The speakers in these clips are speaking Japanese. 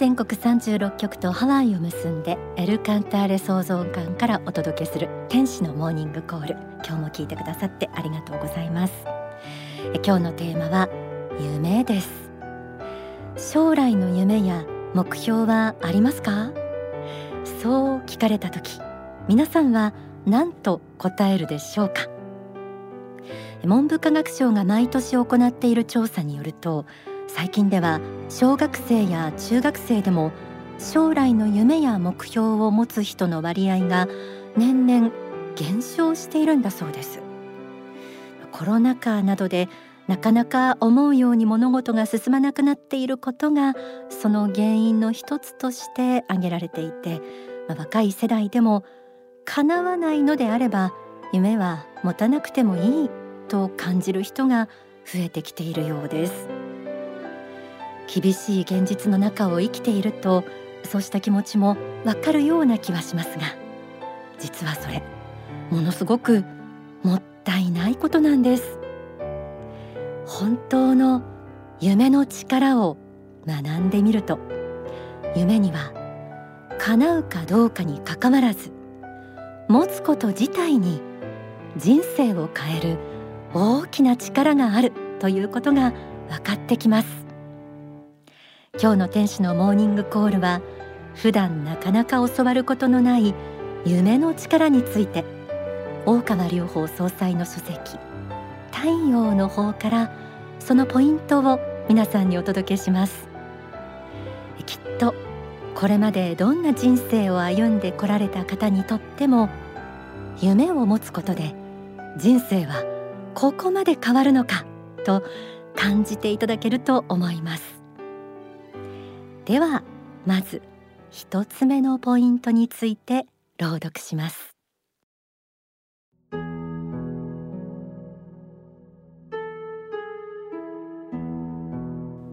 全国36局とハワイを結んでエルカンターレ創造館からお届けする天使のモーニングコール、今日も聞いてくださってありがとうございます。今日のテーマは夢です。将来の夢や目標はありますか？そう聞かれた時、皆さんは何と答えるでしょうか？文部科学省が毎年行っている調査によると、最近では小学生や中学生でも将来の夢や目標を持つ人の割合が年々減少しているんだそうです。コロナ禍などでなかなか思うように物事が進まなくなっていることがその原因の一つとして挙げられていて、若い世代でも叶わないのであれば夢は持たなくてもいいと感じる人が増えてきているようです。厳しい現実の中を生きていると、そうした気持ちもわかるような気はしますが、実はそれものすごくもったいないことなんです。本当の夢の力を学んでみると、夢には叶うかどうかにかかわらず、持つこと自体に人生を変える大きな力があるということが分かってきます。今日の天使のモーニングコールは、普段なかなか教わることのない夢の力について、大川隆法総裁の書籍太陽の方からそのポイントを皆さんにお届けします。きっとこれまでどんな人生を歩んでこられた方にとっても、夢を持つことで人生はここまで変わるのかと感じていただけると思います。ではまず一つ目のポイントについて朗読します。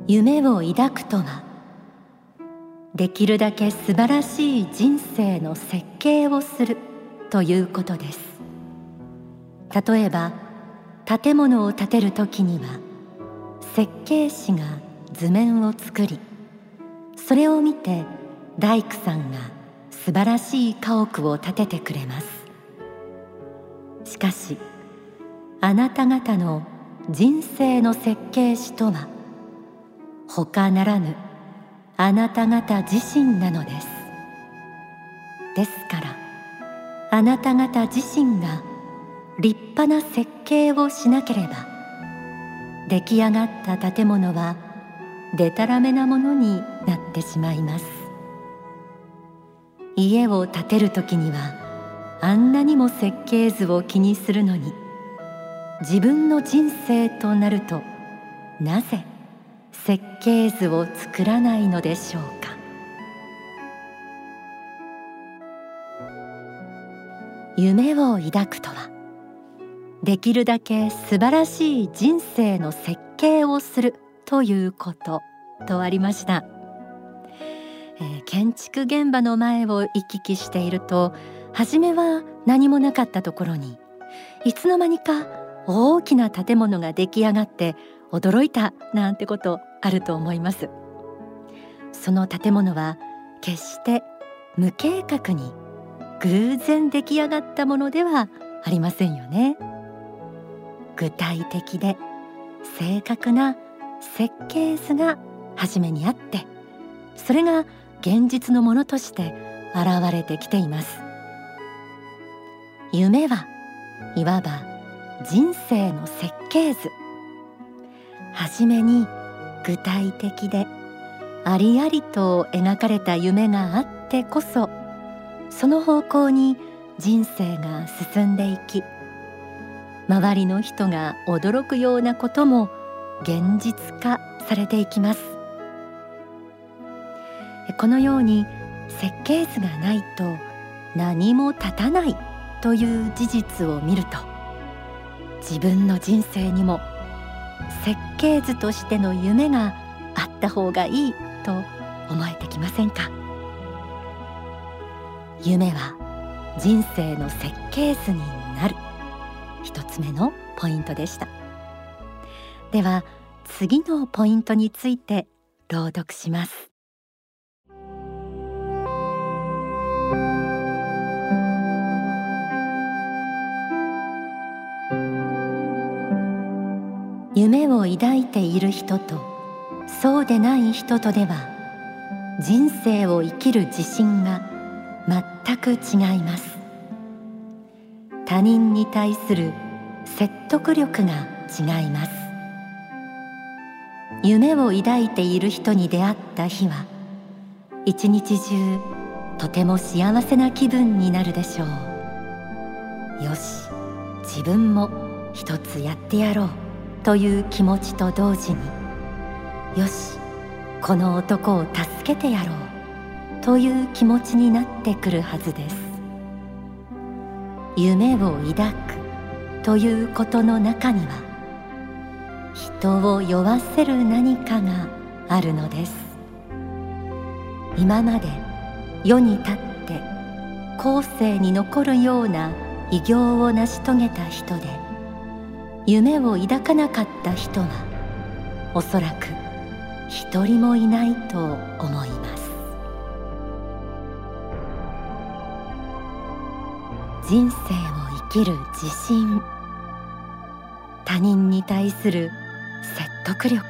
夢を抱くとは、できるだけ素晴らしい人生の設計をするということです。例えば建物を建てるときには、設計士が図面を作り、それを見て大工さんが素晴らしい家屋を建ててくれます。しかしあなた方の人生の設計士とは他ならぬあなた方自身なのです。ですからあなた方自身が立派な設計をしなければ、出来上がった建物はでたらめなものになってしまいます。家を建てるときにはあんなにも設計図を気にするのに、自分の人生となるとなぜ設計図を作らないのでしょうか。夢を抱くとは、できるだけ素晴らしい人生の設計をするということとありました。建築現場の前を行き来していると、初めは何もなかったところにいつの間にか大きな建物が出来上がって驚いたなんてことあると思います。その建物は決して無計画に偶然出来上がったものではありませんよね。具体的で正確な設計図が初めにあって、それが現実のものとして現れてきています。夢はいわば人生の設計図。初めに具体的でありありと描かれた夢があってこそ、その方向に人生が進んでいき、周りの人が驚くようなことも現実化されていきます。このように設計図がないと何も立たないという事実を見ると、自分の人生にも設計図としての夢があった方がいいと思えてきませんか？夢は人生の設計図になる、一つ目のポイントでした。では次のポイントについて朗読します。夢を抱いている人とそうでない人とでは、人生を生きる自信が全く違います。他人に対する説得力が違います。夢を抱いている人に出会った日は、一日中とても幸せな気分になるでしょう。よし、自分も一つやってやろうという気持ちと同時に、よし、この男を助けてやろうという気持ちになってくるはずです。夢を抱くということの中には、人を酔わせる何かがあるのです。今まで世に立って後世に残るような偉業を成し遂げた人で、夢を抱かなかった人はおそらく一人もいないと思います。人生を生きる自信、他人に対する説得力、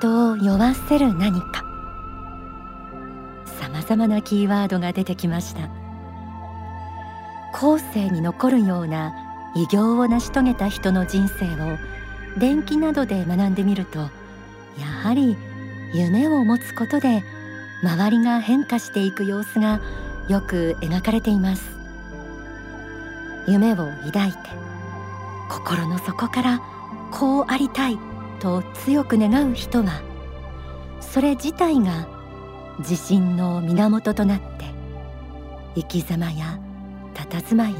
人を酔わせる何か、さまざまなキーワードが出てきました。後世に残るような偉業を成し遂げた人の人生を伝記などで学んでみると、やはり夢を持つことで周りが変化していく様子がよく描かれています。夢を抱いて心の底からこうありたいと強く願う人は、それ自体が自信の源となって、生き様や佇まいに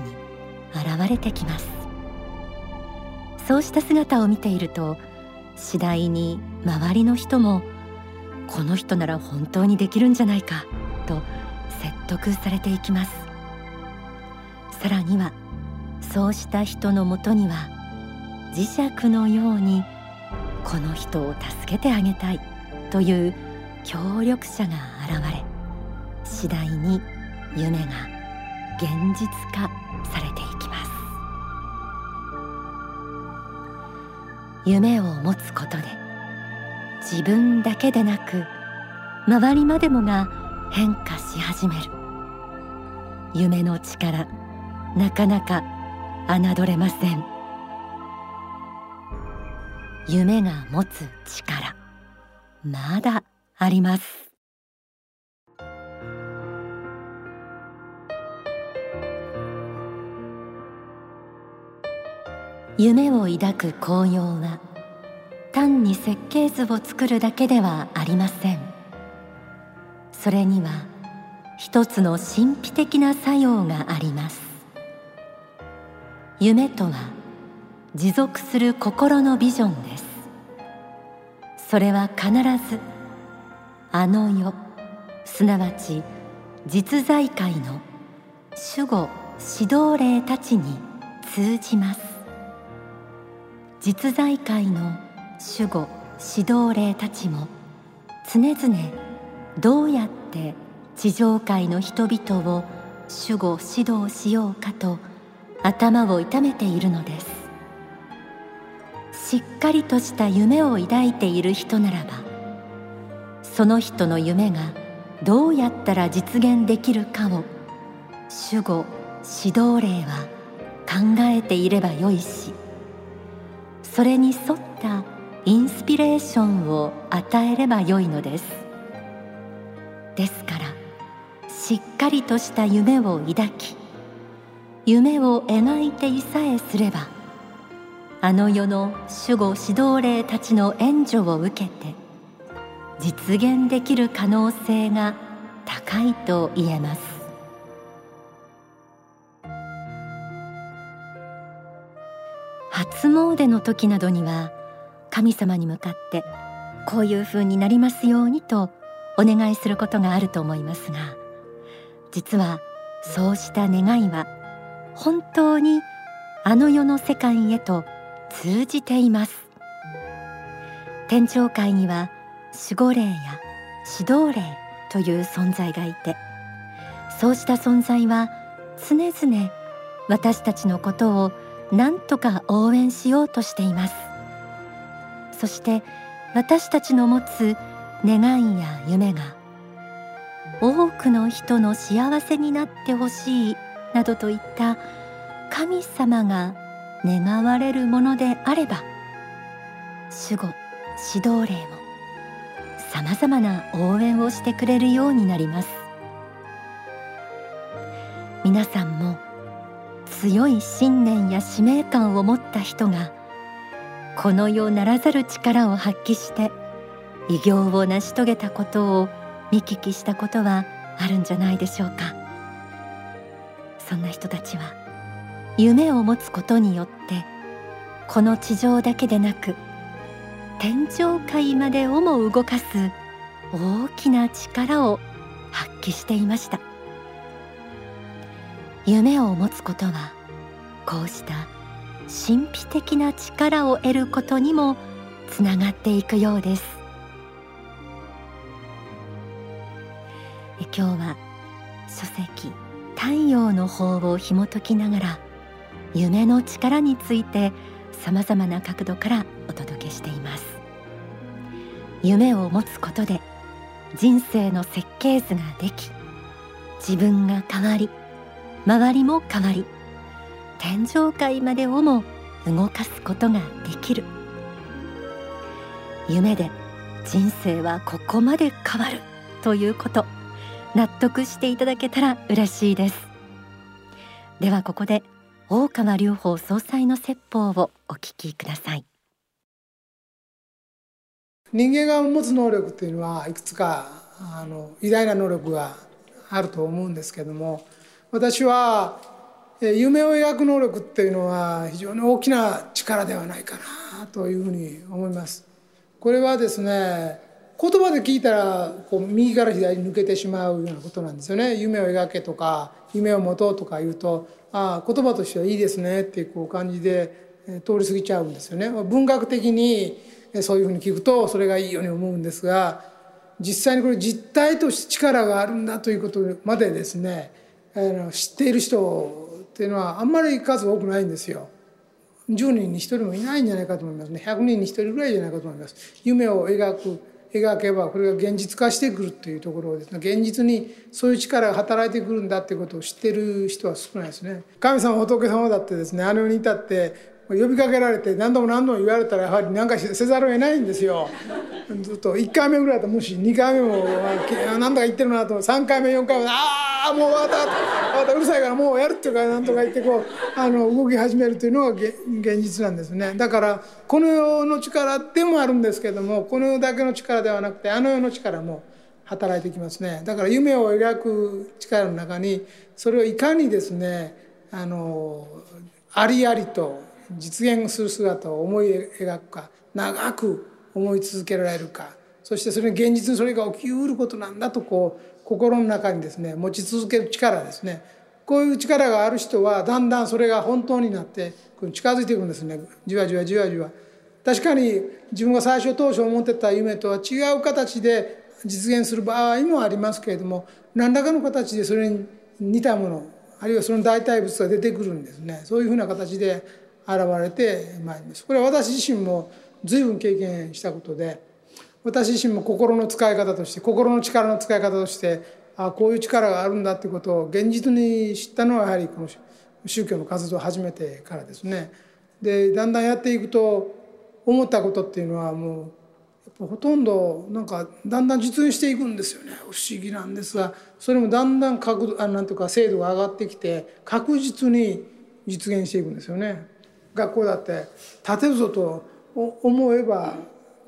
現れてきます。そうした姿を見ていると、次第に周りの人もこの人なら本当にできるんじゃないかと説得されていきます。さらにはそうした人のもとには、磁石のようにこの人を助けてあげたいという協力者が現れ、次第に夢が現実化されていきます。夢を持つことで、自分だけでなく周りまでもが変化し始める。夢の力、なかなか侮れません。夢が持つ力、まだあります。夢を抱く紅葉は、単に設計図を作るだけではありません。それには一つの神秘的な作用があります。夢とは持続する心のビジョンです。それは必ずあの世、すなわち実在界の守護指導霊たちに通じます。実在界の守護指導霊たちも常々どうやって地上界の人々を守護指導しようかと頭を痛めているのです。しっかりとした夢を抱いている人ならば、その人の夢がどうやったら実現できるかを守護指導霊は考えていればよいし、それに沿ったインスピレーションを与えればよいのです。ですから、しっかりとした夢を抱き、夢を描いていさえすれば、あの世の守護指導霊たちの援助を受けて実現できる可能性が高いと言えます。初詣の時などには、神様に向かってこういう風になりますようにとお願いすることがあると思いますが、実はそうした願いは本当にあの世の世界へと通じています。天上界には守護霊や指導霊という存在がいて、そうした存在は常々私たちのことを何とか応援しようとしています。そして私たちの持つ願いや夢が多くの人の幸せになってほしいなどといった神様が願われるものであれば、守護・指導霊もさまざまな応援をしてくれるようになります。皆さんも強い信念や使命感を持った人がこの世ならざる力を発揮して偉業を成し遂げたことを見聞きしたことはあるんじゃないでしょうか。そんな人たちは夢を持つことによってこの地上だけでなく天上界までをも動かす大きな力を発揮していました。夢を持つことはこうした神秘的な力を得ることにもつながっていくようです。今日は書籍「太陽の法」を紐解きながら夢の力についてさまざまな角度からお届けしています。夢を持つことで人生の設計図ができ、自分が変わり、周りも変わり、天上界までをも動かすことができる。夢で人生はここまで変わるということ、納得していただけたら嬉しいです。ではここで大川隆法総裁の説法をお聞きください。人間が持つ能力というのはいくつか偉大な能力があると思うんですけども、私は夢を描く能力っていうのは非常に大きな力ではないかなというふうに思います。これはですね、言葉で聞いたらこう右から左に抜けてしまうようなことなんですよね。夢を描けとか夢を持とうとか言うと、ああ言葉としてはいいですねってこう感じで通り過ぎちゃうんですよね。文学的にそういうふうに聞くとそれがいいように思うんですが、実際にこれ実体として力があるんだということまでですね、知っている人っていうのはあんまり数多くないんですよ。10人に1人もいないんじゃないかと思いますね。100人に1人ぐらいじゃないかと思います。夢を描けばこれが現実化してくるというところですね。現実にそういう力が働いてくるんだということを知ってる人は少ないですね。神様仏様だってですね、あの世に至って呼びかけられて何度も何度も言われたらやはり何かせざるを得ないんですよ。ずっと1回目ぐらいだと無視、2回目も何だか言ってるなと、3回目4回目ああもうまたうるさいからもうやるっていうか何とか言ってこう動き始めるというのが現実なんですね。だからこの世の力でもあるんですけども、この世だけの力ではなくてあの世の力も働いてきますね。だから夢を描く力の中にそれをいかにですねありありと実現する姿を思い描くか、長く思い続けられるか、そしてそれ現実にそれが起きうることなんだとこう心の中にですね持ち続ける力ですね、こういう力がある人はだんだんそれが本当になって近づいていくんですね。じわじわじわじわ。確かに自分が最初当初思ってた夢とは違う形で実現する場合もありますけれども、何らかの形でそれに似たものあるいはその代替物が出てくるんですね。そういうふうな形で現れてまいります。これは私自身も随分経験したことで、私自身も心の使い方として心の力の使い方としてこういう力があるんだということを現実に知ったのはやはりこの宗教の活動を始めてからですね。でだんだんやっていくと思ったことっていうのはもうほとんどなんかだんだん実現していくんですよね。不思議なんですが、それもだんだんなんていうか精度が上がってきて確実に実現していくんですよね。学校だって立てるぞと思えば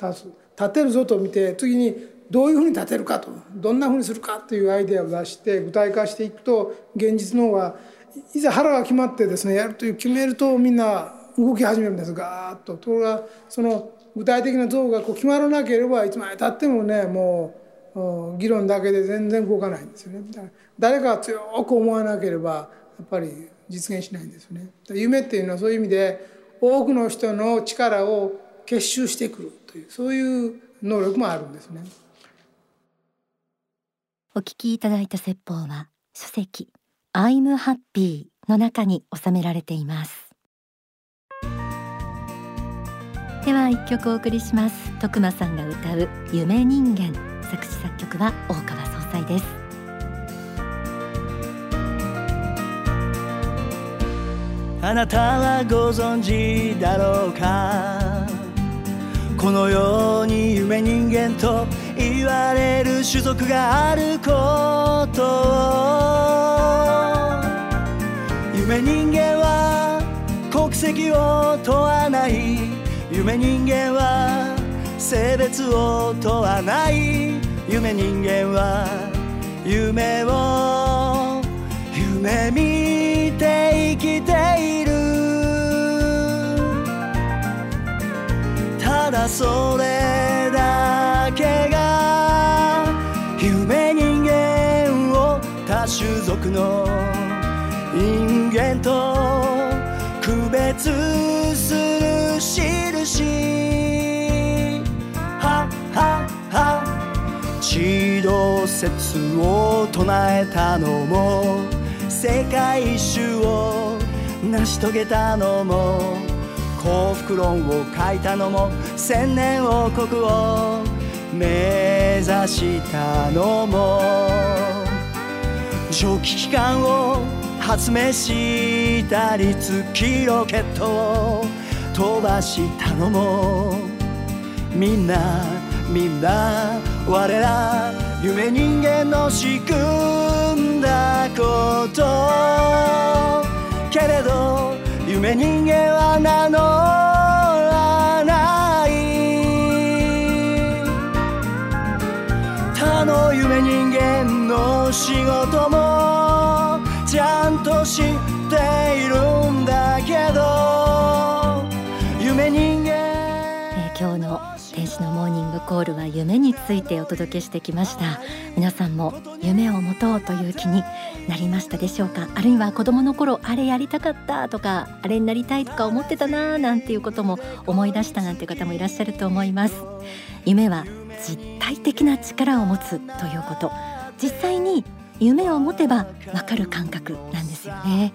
立つ、立てるぞと見て次にどういうふうに立てるかと、どんなふうにするかというアイデアを出して具体化していくと、現実の方はいざ腹が決まってですねやるという決めるとみんな動き始めるんです。ガーッと。ところがその具体的な像がこう決まらなければいつまでたってもねもう議論だけで全然動かないんですよね。だから誰かが強く思わなければやっぱり実現しないんですよね。夢っていうのはそういう意味で多くの人の力を結集してくるというそういう能力もあるんですね。お聞きいただいた説法は書籍「アイムハッピー」の中に収められています。では一曲お送りします。徳間さんが歌う夢人間、作詞作曲は大川総裁です。あなたはご存知だろうか、このように夢人間と言われる種族があることを。夢人間は国籍を問わない、夢人間は性別を問わない、夢人間は夢を夢見て生きている。ただそれだけが夢人間を多種族の人間と区別する印。ははは、地動説を唱えたのも、世界一周を成し遂げたのも、幸福論を書いたのも、千年王国を目指したのも、蒸気機関を発明したり、月ロケットを飛ばしたのも、みんなみんな我ら夢人間の仕組んだこと。けれど夢人間は名乗らない。他の夢人間の仕事もちゃんと知っているんだけど、夢人間、今日の天使のモーニングコールは夢についてお届けしてきました。皆さんも夢を持とうという気になりましたでしょうか。あるいは子どもの頃、あれやりたかったとか、あれになりたいとか思ってたななんていうことも思い出したなんて方もいらっしゃると思います。夢は実体的な力を持つということ、実際に夢を持てば分かる感覚なんですよね。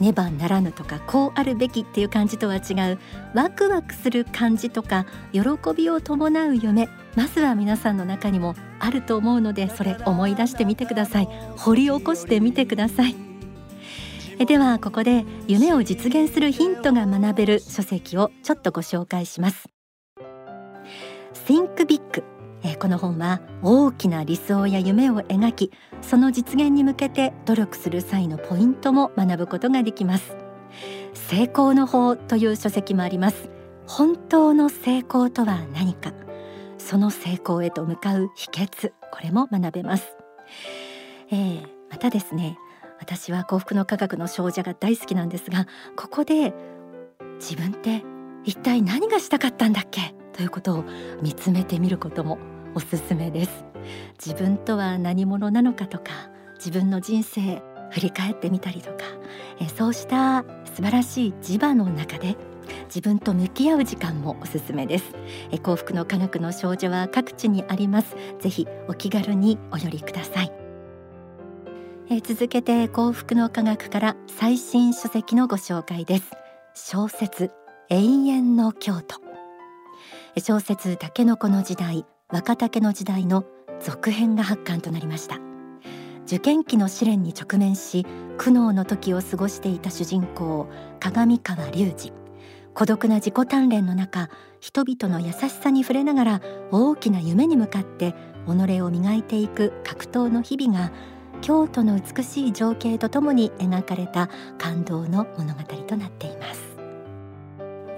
ねばならぬとか、こうあるべきっていう感じとは違う、ワクワクする感じとか喜びを伴う夢、まずは皆さんの中にもあると思うので、それ思い出してみてください。掘り起こしてみてください。ではここで夢を実現するヒントが学べる書籍をちょっとご紹介します。 Think Big、この本は大きな理想や夢を描き、その実現に向けて努力する際のポイントも学ぶことができます。成功の法という書籍もあります。本当の成功とは何か、その成功へと向かう秘訣、これも学べます。またですね、私は幸福の科学の少女が大好きなんですが、ここで自分って一体何がしたかったんだっけということを見つめてみることもおすすめです。自分とは何者なのかとか、自分の人生振り返ってみたりとか、そうした素晴らしい磁場の中で自分と向き合う時間もおすすめです。幸福の科学の少女は各地にあります。ぜひお気軽にお寄りください。続けて幸福の科学から最新書籍のご紹介です。小説永遠の京都、小説タケノコの時代、若竹の時代の続編が発刊となりました。受験期の試練に直面し苦悩の時を過ごしていた主人公鏡川隆二、孤独な自己鍛錬の中、人々の優しさに触れながら大きな夢に向かって己を磨いていく格闘の日々が、京都の美しい情景とともに描かれた感動の物語となっていま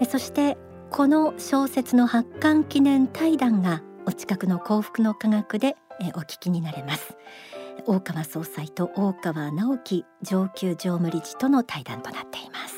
す。そしてこの小説の発刊記念対談がお近くの幸福の科学でお聞きになれます。大川総裁と大川直樹上級常務理事との対談となっています。